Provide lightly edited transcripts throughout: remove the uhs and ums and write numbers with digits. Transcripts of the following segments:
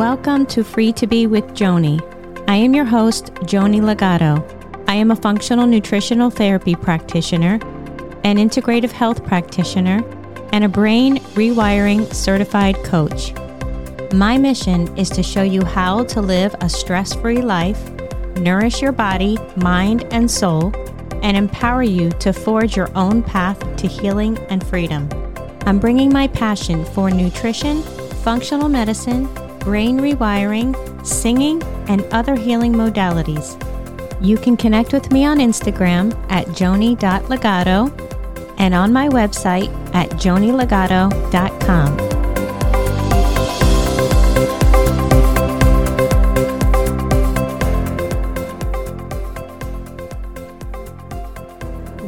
Welcome to Free to Be with Joni. I am your host, Joni Legato. I am a functional nutritional therapy practitioner, an integrative health practitioner, and a brain rewiring certified coach. My mission is to show you how to live a stress-free life, nourish your body, mind, and soul, and empower you to forge your own path to healing and freedom. I'm bringing my passion for nutrition, functional medicine, brain rewiring, singing, and other healing modalities. You can connect with me on Instagram at joni.legato and on my website at jonilegato.com.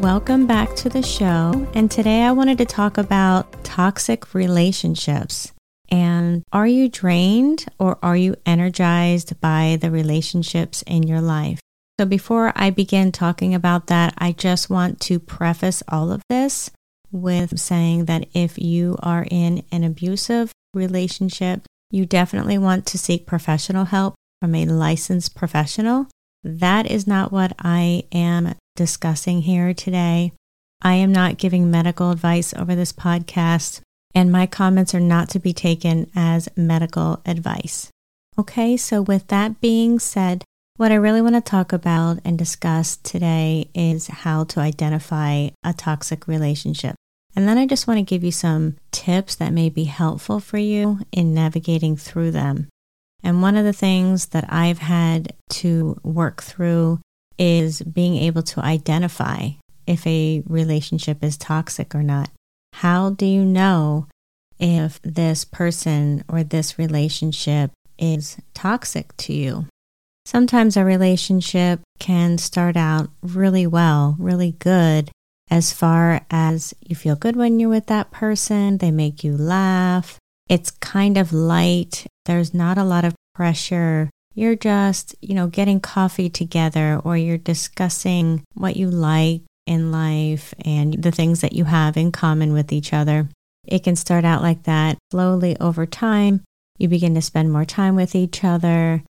Welcome back to the show, and today I wanted to talk about toxic relationships. And are you drained or are you energized by the relationships in your life? So before I begin talking about that, I just want to preface all of this with saying that if you are in an abusive relationship, you definitely want to seek professional help from a licensed professional. That is not what I am discussing here today. I am not giving medical advice over this podcast, and my comments are not to be taken as medical advice. Okay, so with that being said, what I really want to talk about and discuss today is how to identify a toxic relationship. And then I just want to give you some tips that may be helpful for you in navigating through them. And one of the things that I've had to work through is being able to identify if a relationship is toxic or not. How do you know if this person or this relationship is toxic to you? Sometimes a relationship can start out really well, really good, as far as you feel good when you're with that person, they make you laugh, it's kind of light, there's not a lot of pressure. You're just, getting coffee together, or you're discussing what you like in life and the things that you have in common with each other. It can start out like that. Slowly over time, you begin to spend more time with each other,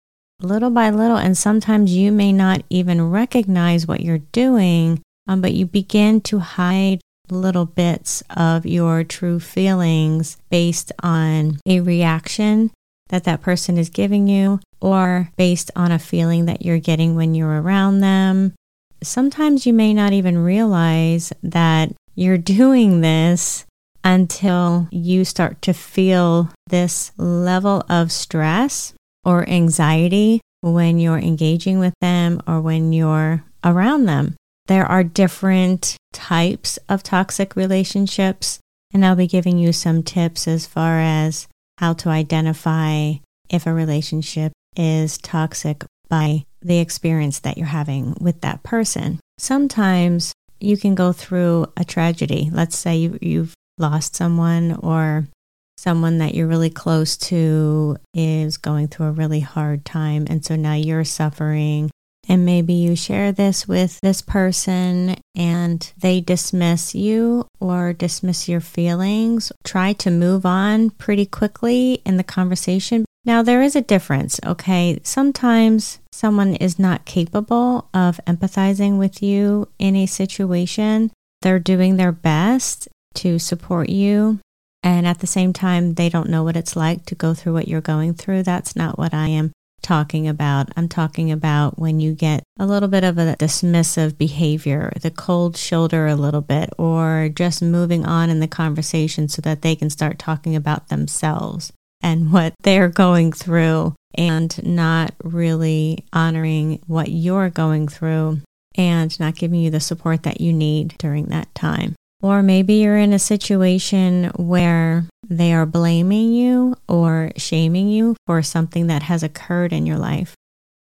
little by little, and sometimes you may not even recognize what you're doing, but you begin to hide little bits of your true feelings based on a reaction that person is giving you, or based on a feeling that you're getting when you're around them. Sometimes you may not even realize that you're doing this until you start to feel this level of stress or anxiety when you're engaging with them or when you're around them. There are different types of toxic relationships, and I'll be giving you some tips as far as how to identify if a relationship is toxic by the experience that you're having with that person. Sometimes you can go through a tragedy. Let's say you've lost someone, or someone that you're really close to is going through a really hard time, and so now you're suffering, and maybe you share this with this person and they dismiss you or dismiss your feelings, try to move on pretty quickly in the conversation. Now, there is a difference, okay? Sometimes someone is not capable of empathizing with you in a situation. They're doing their best to support you, and at the same time, they don't know what it's like to go through what you're going through. That's not what I am talking about. I'm talking about when you get a little bit of a dismissive behavior, the cold shoulder a little bit, or just moving on in the conversation so that they can start talking about themselves and what they're going through, and not really honoring what you're going through and not giving you the support that you need during that time. Or maybe you're in a situation where they are blaming you or shaming you for something that has occurred in your life.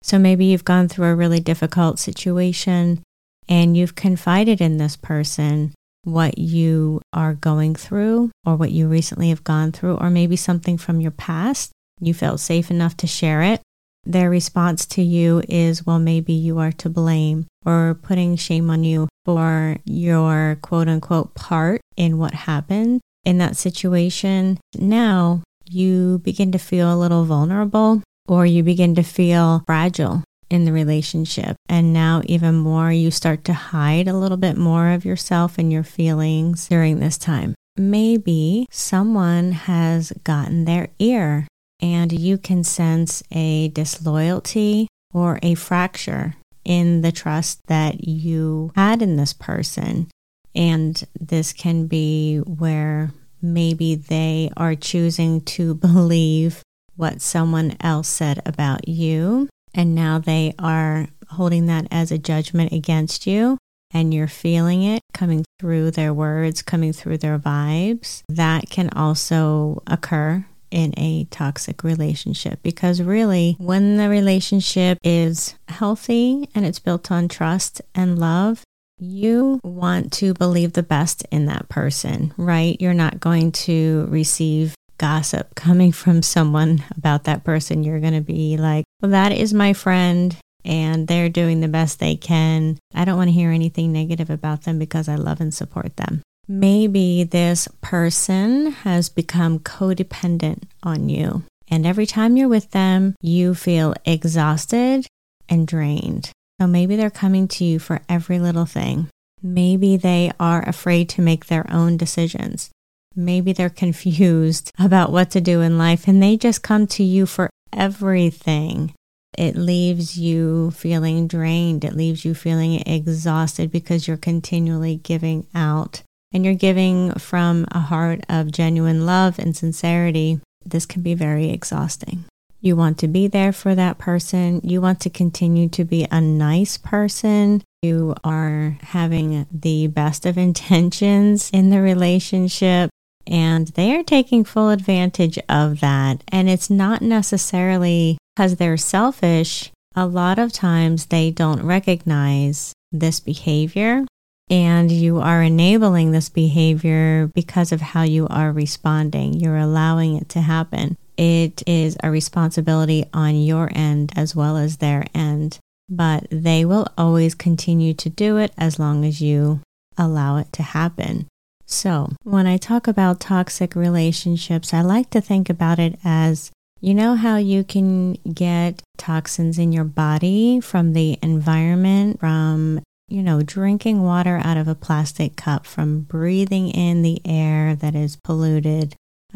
So maybe you've gone through a really difficult situation and you've confided in this person what you are going through or what you recently have gone through, or maybe something from your past. You felt safe enough to share it. Their response to you is, well, maybe you are to blame, or putting shame on you for your quote unquote part in what happened in that situation. Now you begin to feel a little vulnerable, or you begin to feel fragile in the relationship. And now even more, you start to hide a little bit more of yourself and your feelings during this time. Maybe someone has gotten their ear and you can sense a disloyalty or a fracture in the trust that you had in this person. And this can be where maybe they are choosing to believe what someone else said about you, and now they are holding that as a judgment against you, and you're feeling it coming through their words, coming through their vibes. That can also occur in a toxic relationship, because really when the relationship is healthy and it's built on trust and love, you want to believe the best in that person, right? You're not going to receive gossip coming from someone about that person. You're going to be like, well, that is my friend and they're doing the best they can. I don't want to hear anything negative about them because I love and support them. Maybe this person has become codependent on you, and every time you're with them, you feel exhausted and drained. So maybe they're coming to you for every little thing. Maybe they are afraid to make their own decisions. Maybe they're confused about what to do in life and they just come to you for everything. It leaves you feeling drained. It leaves you feeling exhausted because you're continually giving out and you're giving from a heart of genuine love and sincerity. This can be very exhausting. You want to be there for that person. You want to continue to be a nice person. You are having the best of intentions in the relationship, and they are taking full advantage of that. And it's not necessarily because they're selfish. A lot of times they don't recognize this behavior, and you are enabling this behavior because of how you are responding. You're allowing it to happen. It is a responsibility on your end as well as their end, but they will always continue to do it as long as you allow it to happen. So when I talk about toxic relationships, I like to think about it as, you know how you can get toxins in your body from the environment, from drinking water out of a plastic cup, from breathing in the air that is polluted,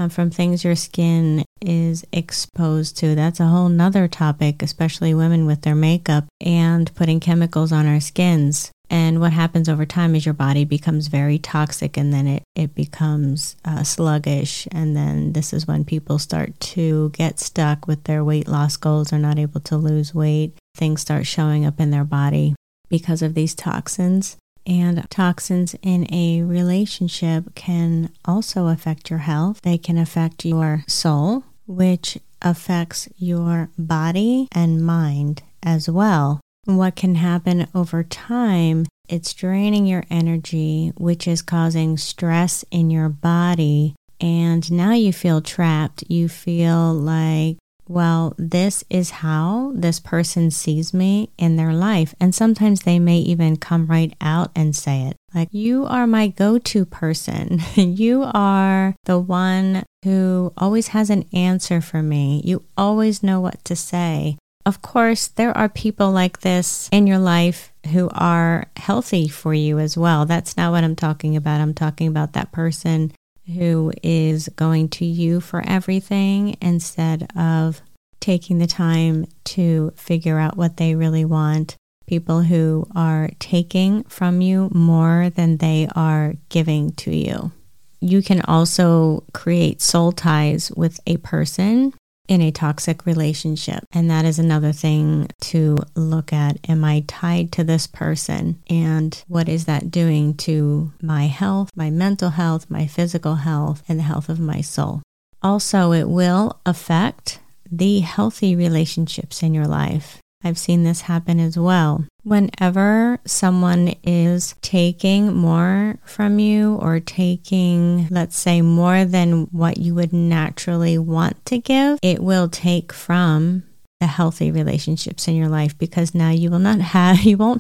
from things your skin is exposed to. That's a whole nother topic, especially women with their makeup and putting chemicals on our skins. And what happens over time is your body becomes very toxic, and then it becomes sluggish. And then this is when people start to get stuck with their weight loss goals. They're not able to lose weight. Things start showing up in their body because of these toxins. And toxins in a relationship can also affect your health. They can affect your soul, which affects your body and mind as well. What can happen over time, it's draining your energy, which is causing stress in your body. And now you feel trapped. You feel like, well, this is how this person sees me in their life. And sometimes they may even come right out and say it. Like, you are my go-to person. You are the one who always has an answer for me. You always know what to say. Of course, there are people like this in your life who are healthy for you as well. That's not what I'm talking about. I'm talking about that person who is going to you for everything instead of taking the time to figure out what they really want. People who are taking from you more than they are giving to you. You can also create soul ties with a person in a toxic relationship. And that is another thing to look at. Am I tied to this person? And what is that doing to my health, my mental health, my physical health, and the health of my soul? Also, it will affect the healthy relationships in your life. I've seen this happen as well. Whenever someone is taking more from you or taking, let's say, more than what you would naturally want to give, it will take from the healthy relationships in your life, because now you won't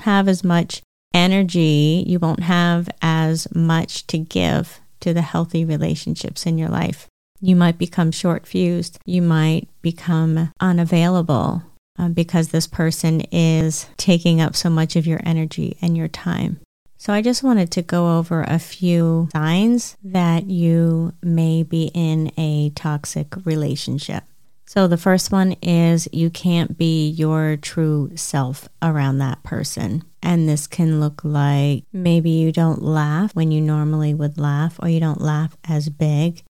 have as much energy, you won't have as much to give to the healthy relationships in your life. You might become short-fused. You might become unavailable because this person is taking up so much of your energy and your time. So I just wanted to go over a few signs that you may be in a toxic relationship. So the first one is you can't be your true self around that person. And this can look like maybe you don't laugh when you normally would laugh, or you don't laugh as big,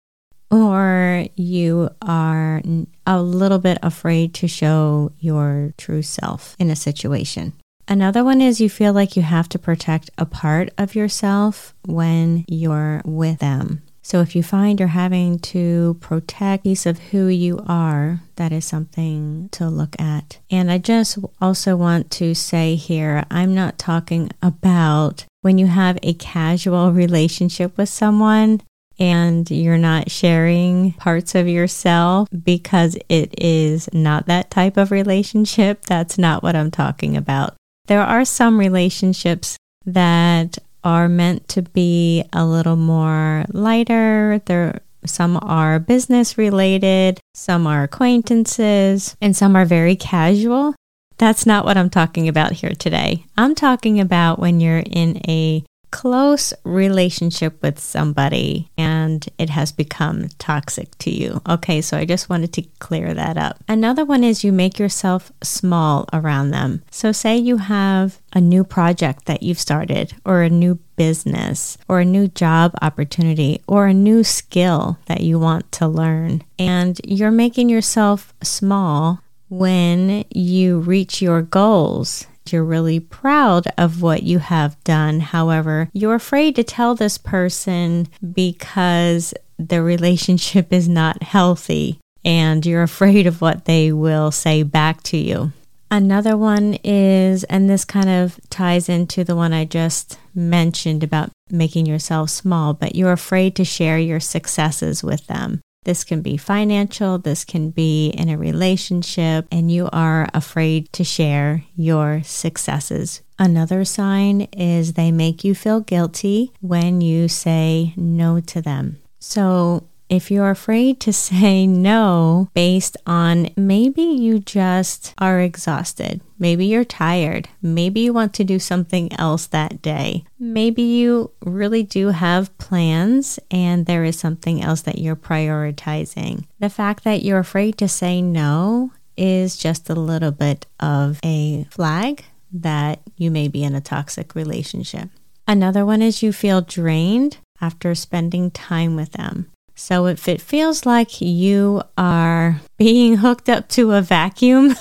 or you are a little bit afraid to show your true self in a situation. Another one is you feel like you have to protect a part of yourself when you're with them. So if you find you're having to protect a piece of who you are, that is something to look at. And I just also want to say here, I'm not talking about when you have a casual relationship with someone and you're not sharing parts of yourself, because it is not that type of relationship. That's not what I'm talking about. There are some relationships that are meant to be a little more lighter. Some are business related, some are acquaintances, and some are very casual. That's not what I'm talking about here today. I'm talking about when you're in a close relationship with somebody and it has become toxic to you. Okay, so I just wanted to clear that up. Another one is you make yourself small around them. So say you have a new project that you've started, or a new business, or a new job opportunity, or a new skill that you want to learn, and you're making yourself small when you reach your goals. You're really proud of what you have done. However, you're afraid to tell this person because the relationship is not healthy and you're afraid of what they will say back to you. Another one is, and this kind of ties into the one I just mentioned about making yourself small, but you're afraid to share your successes with them. This can be financial, this can be in a relationship, and you are afraid to share your successes. Another sign is they make you feel guilty when you say no to them. So if you're afraid to say no based on maybe you just are exhausted, maybe you're tired, maybe you want to do something else that day, maybe you really do have plans and there is something else that you're prioritizing. The fact that you're afraid to say no is just a little bit of a flag that you may be in a toxic relationship. Another one is you feel drained after spending time with them. So if it feels like you are being hooked up to a vacuum,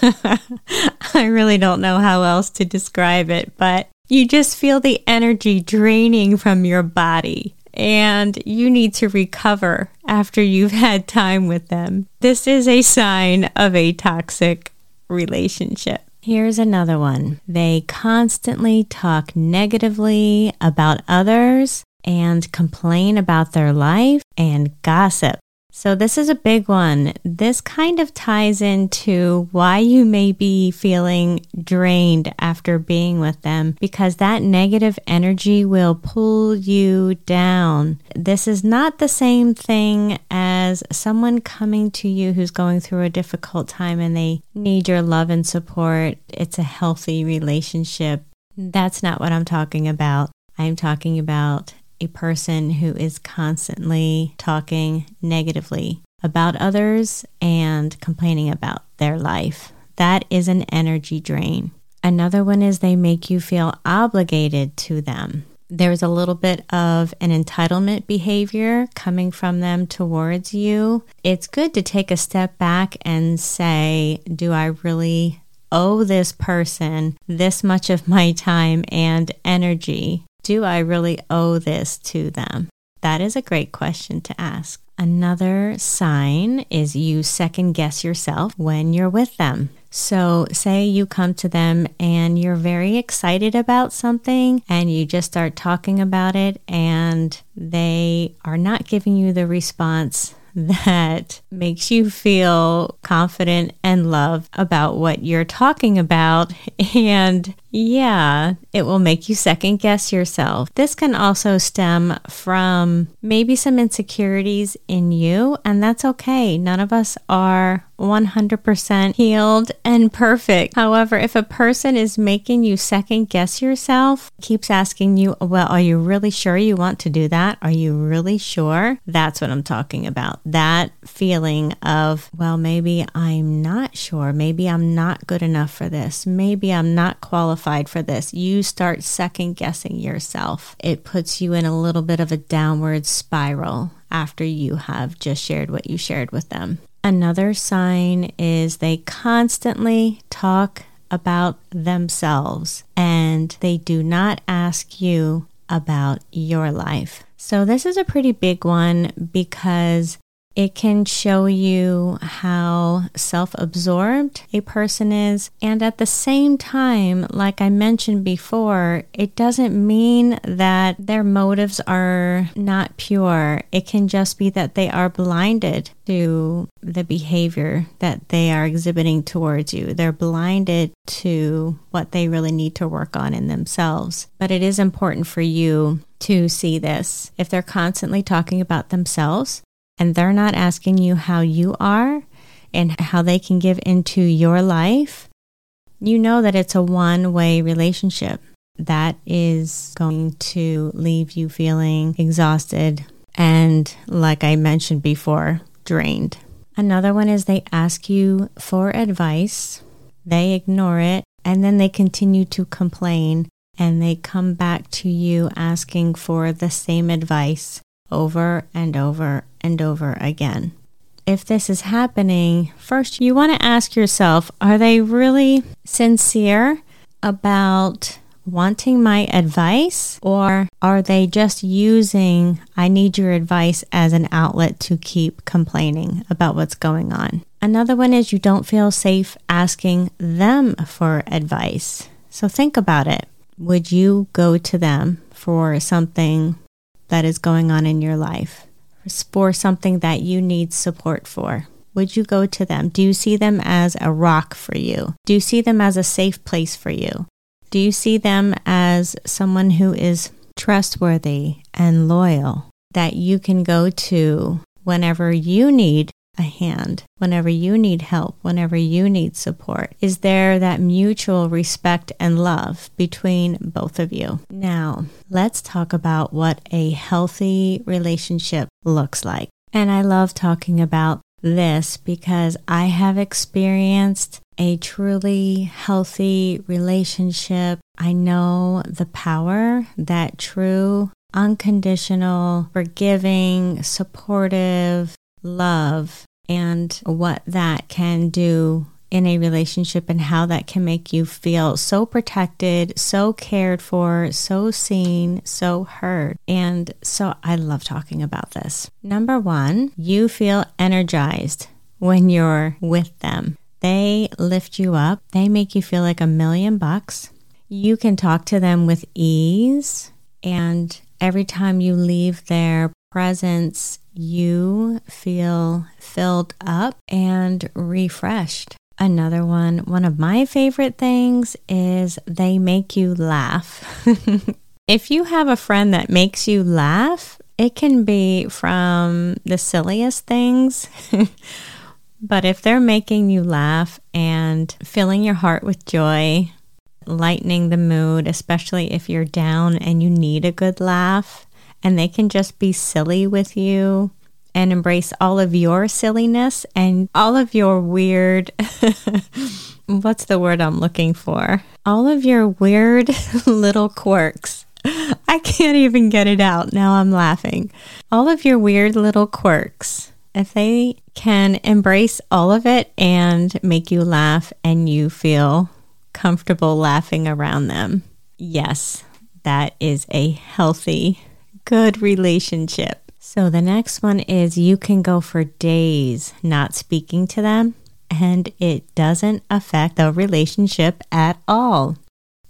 I really don't know how else to describe it, but you just feel the energy draining from your body and you need to recover after you've had time with them. This is a sign of a toxic relationship. Here's another one. They constantly talk negatively about others and complain about their life and gossip. So this is a big one. This kind of ties into why you may be feeling drained after being with them, because that negative energy will pull you down. This is not the same thing as someone coming to you who's going through a difficult time and they need your love and support. It's a healthy relationship. That's not what I'm talking about. I'm talking about a person who is constantly talking negatively about others and complaining about their life. That is an energy drain. Another one is they make you feel obligated to them. There's a little bit of an entitlement behavior coming from them towards you. It's good to take a step back and say, do I really owe this person this much of my time and energy? Do I really owe this to them? That is a great question to ask. Another sign is you second guess yourself when you're with them. So say you come to them and you're very excited about something and you just start talking about it and they are not giving you the response that makes you feel confident and loved about what you're talking about, and Yeah, it will make you second guess yourself. This can also stem from maybe some insecurities in you, and that's okay. None of us are 100% healed and perfect. However, if a person is making you second guess yourself, keeps asking you, well, are you really sure you want to do that? Are you really sure? That's what I'm talking about. That feeling of, well, maybe I'm not sure. Maybe I'm not good enough for this. Maybe I'm not qualified for this. You start second guessing yourself. It puts you in a little bit of a downward spiral after you have just shared what you shared with them. Another sign is they constantly talk about themselves and they do not ask you about your life. So this is a pretty big one because it can show you how self-absorbed a person is. And at the same time, like I mentioned before, it doesn't mean that their motives are not pure. It can just be that they are blinded to the behavior that they are exhibiting towards you. They're blinded to what they really need to work on in themselves. But it is important for you to see this. If they're constantly talking about themselves, and they're not asking you how you are and how they can give into your life, you know that it's a one-way relationship. That is going to leave you feeling exhausted and, like I mentioned before, drained. Another one is they ask you for advice, they ignore it, and then they continue to complain, and they come back to you asking for the same advice over and over and over again. If this is happening, first you want to ask yourself, are they really sincere about wanting my advice, or are they just using I need your advice as an outlet to keep complaining about what's going on? Another one is you don't feel safe asking them for advice. So think about it. Would you go to them for something that is going on in your life, for something that you need support for? Would you go to them? Do you see them as a rock for you? Do you see them as a safe place for you? Do you see them as someone who is trustworthy and loyal that you can go to whenever you need a hand, whenever you need help, whenever you need support? Is there that mutual respect and love between both of you? Now, let's talk about what a healthy relationship looks like. And I love talking about this because I have experienced a truly healthy relationship. I know the power that true, unconditional, forgiving, supportive love and what that can do in a relationship and how that can make you feel so protected, so cared for, so seen, so heard. And so I love talking about this. Number one, you feel energized when you're with them. They lift you up. They make you feel like $1,000,000. You can talk to them with ease. And every time you leave their presence, you feel filled up and refreshed. Another one of my favorite things is they make you laugh. If you have a friend that makes you laugh, it can be from the silliest things. But if they're making you laugh and filling your heart with joy, lightening the mood, especially if you're down and you need a good laugh, and they can just be silly with you and embrace all of your silliness and all of your weird, what's the word I'm looking for? All of your weird little quirks. I can't even get it out. Now I'm laughing. All of your weird little quirks. If they can embrace all of it and make you laugh and you feel comfortable laughing around them. Yes, that is a healthy good relationship. So the next one is you can go for days not speaking to them and it doesn't affect the relationship at all.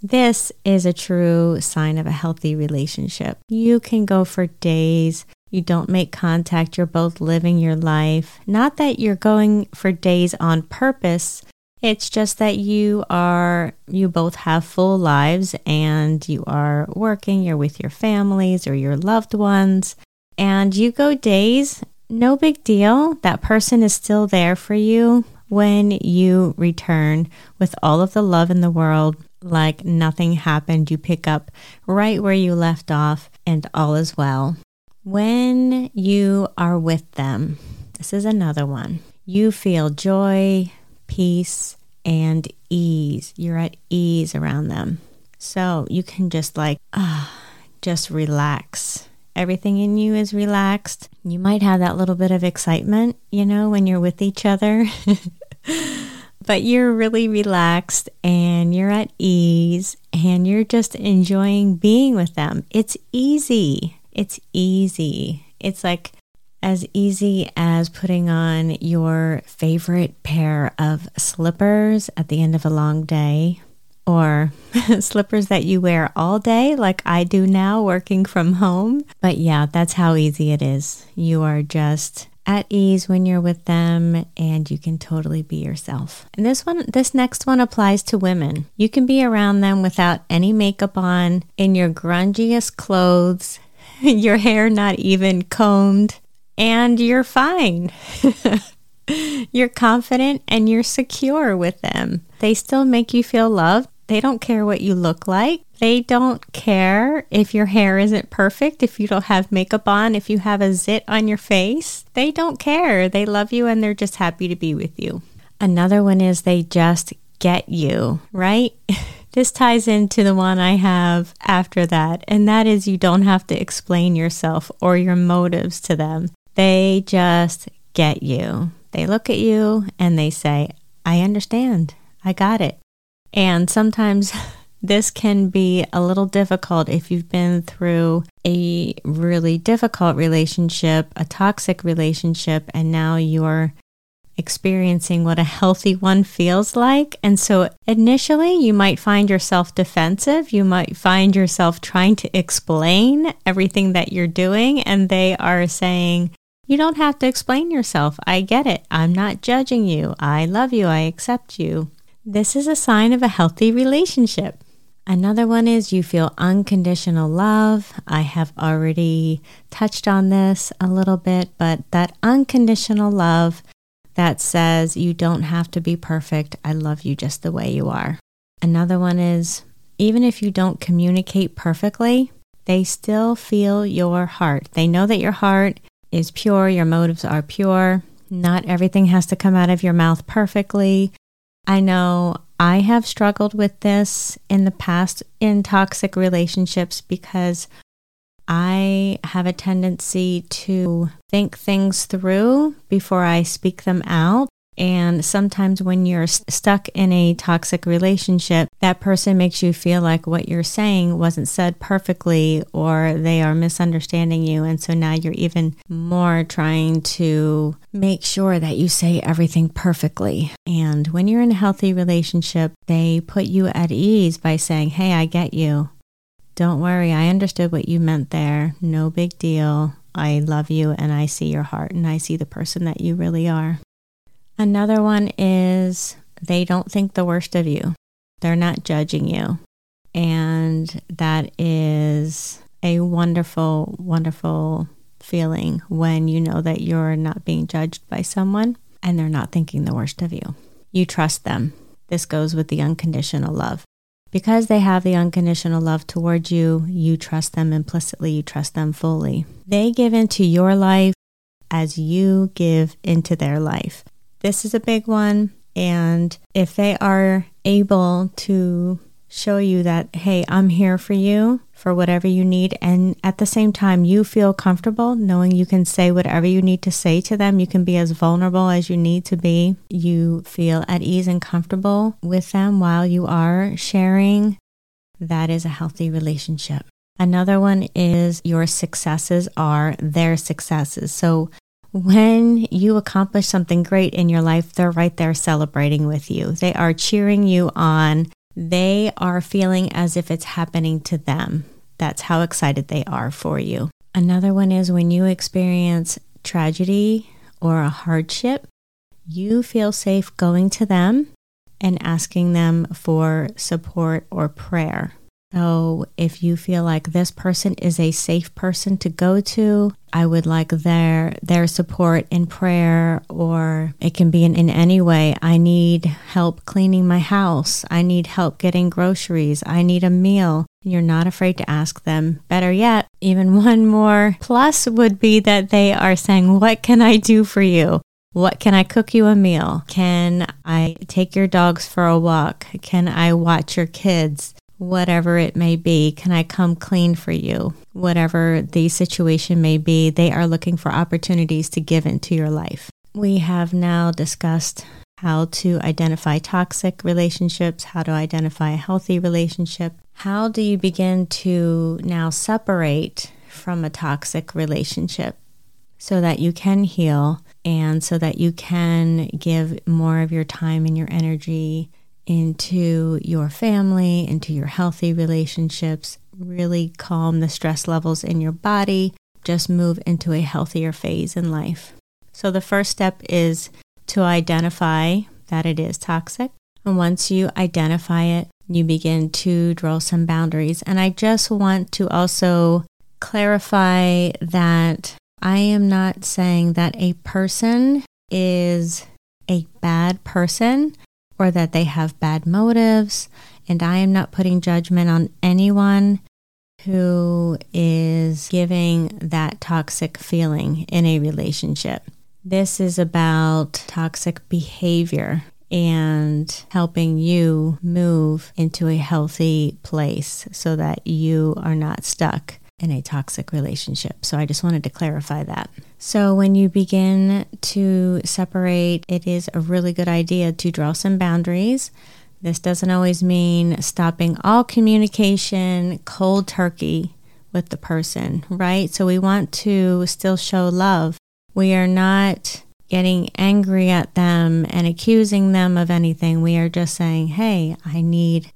This is a true sign of a healthy relationship. You can go for days. You don't make contact. You're both living your life. Not that you're going for days on purpose, It's just that you both have full lives and you are working, you're with your families or your loved ones, and you go days, no big deal. That person is still there for you when you return with all of the love in the world, like nothing happened. You pick up right where you left off and all is well. When you are with them, this is another one. You feel joy, peace, and ease. You're at ease around them. So you can just just relax. Everything in you is relaxed. You might have that little bit of excitement, when you're with each other. But you're really relaxed and you're at ease and you're just enjoying being with them. It's easy. It's easy. It's like as easy as putting on your favorite pair of slippers at the end of a long day, or slippers that you wear all day like I do now working from home. But yeah, that's how easy it is. You are just at ease when you're with them and you can totally be yourself. And this next one applies to women. You can be around them without any makeup on, in your grungiest clothes, your hair not even combed, and you're fine. You're confident and you're secure with them. They still make you feel loved. They don't care what you look like. They don't care if your hair isn't perfect, if you don't have makeup on, if you have a zit on your face. They don't care. They love you and they're just happy to be with you. Another one is they just get you, right? This ties into the one I have after that, and that is you don't have to explain yourself or your motives to them. They just get you. They look at you and they say, I understand. I got it. And sometimes this can be a little difficult if you've been through a really difficult relationship, a toxic relationship, and now you're experiencing what a healthy one feels like. And so initially you might find yourself defensive. You might find yourself trying to explain everything that you're doing. And they are saying, you don't have to explain yourself. I get it. I'm not judging you. I love you. I accept you. This is a sign of a healthy relationship. Another one is you feel unconditional love. I have already touched on this a little bit, but that unconditional love that says you don't have to be perfect. I love you just the way you are. Another one is even if you don't communicate perfectly, they still feel your heart. They know that your heart is pure. Your motives are pure. Not everything has to come out of your mouth perfectly. I know I have struggled with this in the past in toxic relationships because I have a tendency to think things through before I speak them out. And sometimes when you're stuck in a toxic relationship, that person makes you feel like what you're saying wasn't said perfectly or they are misunderstanding you. And so now you're even more trying to make sure that you say everything perfectly. And when you're in a healthy relationship, they put you at ease by saying, hey, I get you. Don't worry, I understood what you meant there. No big deal. I love you and I see your heart and I see the person that you really are. Another one is they don't think the worst of you. They're not judging you. And that is a wonderful, wonderful feeling when you know that you're not being judged by someone and they're not thinking the worst of you. You trust them. This goes with the unconditional love. Because they have the unconditional love towards you, you trust them implicitly, you trust them fully. They give into your life as you give into their life. This is a big one. And if they are able to show you that, hey, I'm here for you for whatever you need. And at the same time, you feel comfortable knowing you can say whatever you need to say to them. You can be as vulnerable as you need to be. You feel at ease and comfortable with them while you are sharing. That is a healthy relationship. Another one is your successes are their successes. So when you accomplish something great in your life, they're right there celebrating with you. They are cheering you on. They are feeling as if it's happening to them. That's how excited they are for you. Another one is when you experience tragedy or a hardship, you feel safe going to them and asking them for support or prayer. So if you feel like this person is a safe person to go to, I would like their support in prayer, or it can be in any way. I need help cleaning my house. I need help getting groceries. I need a meal. You're not afraid to ask them. Better yet, even one more plus would be that they are saying, what can I do for you? What can I cook you a meal? Can I take your dogs for a walk? Can I watch your kids? Whatever it may be, can I come clean for you? Whatever the situation may be, they are looking for opportunities to give into your life. We have now discussed how to identify toxic relationships, how to identify a healthy relationship. How do you begin to now separate from a toxic relationship so that you can heal and so that you can give more of your time and your energy into your family, into your healthy relationships, really calm the stress levels in your body, just move into a healthier phase in life. So the first step is to identify that it is toxic. And once you identify it, you begin to draw some boundaries. And I just want to also clarify that I am not saying that a person is a bad person or that they have bad motives, and I am not putting judgment on anyone who is giving that toxic feeling in a relationship. This is about toxic behavior and helping you move into a healthy place so that you are not stuck in a toxic relationship. So I just wanted to clarify that. So when you begin to separate, it is a really good idea to draw some boundaries. This doesn't always mean stopping all communication, cold turkey with the person, right? So we want to still show love. We are not getting angry at them and accusing them of anything. We are just saying, hey, I need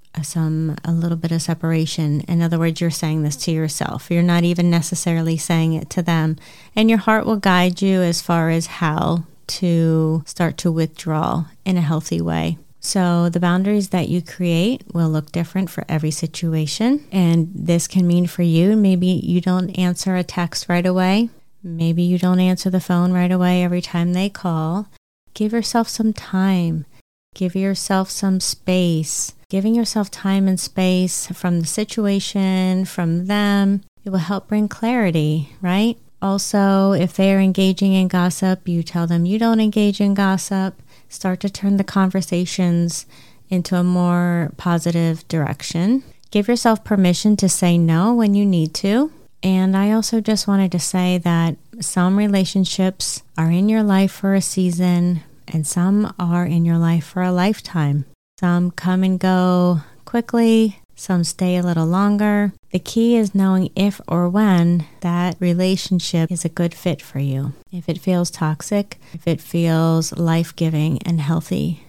a little bit of separation. In other words, you're saying this to yourself. You're not even necessarily saying it to them. And your heart will guide you as far as how to start to withdraw in a healthy way. So the boundaries that you create will look different for every situation. And this can mean for you, maybe you don't answer a text right away. Maybe you don't answer the phone right away every time they call. Give yourself some time. Give yourself some space. Giving yourself time and space from the situation, from them, it will help bring clarity, right? Also, if they are engaging in gossip, you tell them you don't engage in gossip. Start to turn the conversations into a more positive direction. Give yourself permission to say no when you need to. And I also just wanted to say that some relationships are in your life for a season and some are in your life for a lifetime. Some come and go quickly, some stay a little longer. The key is knowing if or when that relationship is a good fit for you. If it feels toxic, if it feels life-giving and healthy.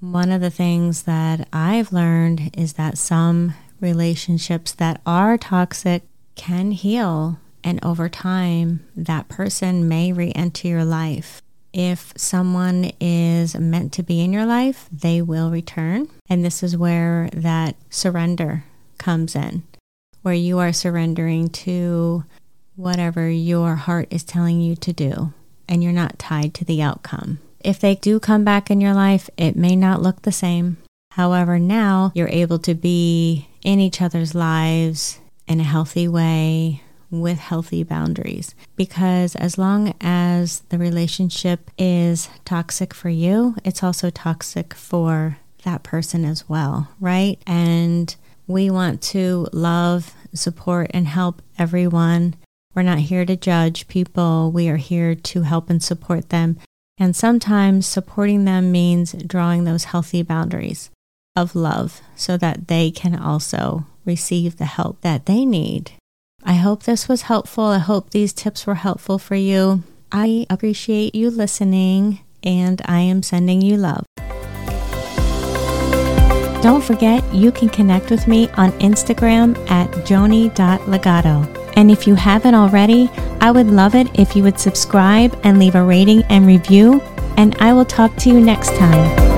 One of the things that I've learned is that some relationships that are toxic can heal, and over time, that person may re-enter your life. If someone is meant to be in your life, they will return. And this is where that surrender comes in, where you are surrendering to whatever your heart is telling you to do, and you're not tied to the outcome. If they do come back in your life, it may not look the same. However, now you're able to be in each other's lives in a healthy way, with healthy boundaries, because as long as the relationship is toxic for you, it's also toxic for that person as well, right? And we want to love, support, and help everyone. We're not here to judge people. We are here to help and support them. And sometimes supporting them means drawing those healthy boundaries of love so that they can also receive the help that they need. I hope this was helpful. I hope these tips were helpful for you. I appreciate you listening, and I am sending you love. Don't forget, you can connect with me on Instagram at joni.legato. And if you haven't already, I would love it if you would subscribe and leave a rating and review, and I will talk to you next time.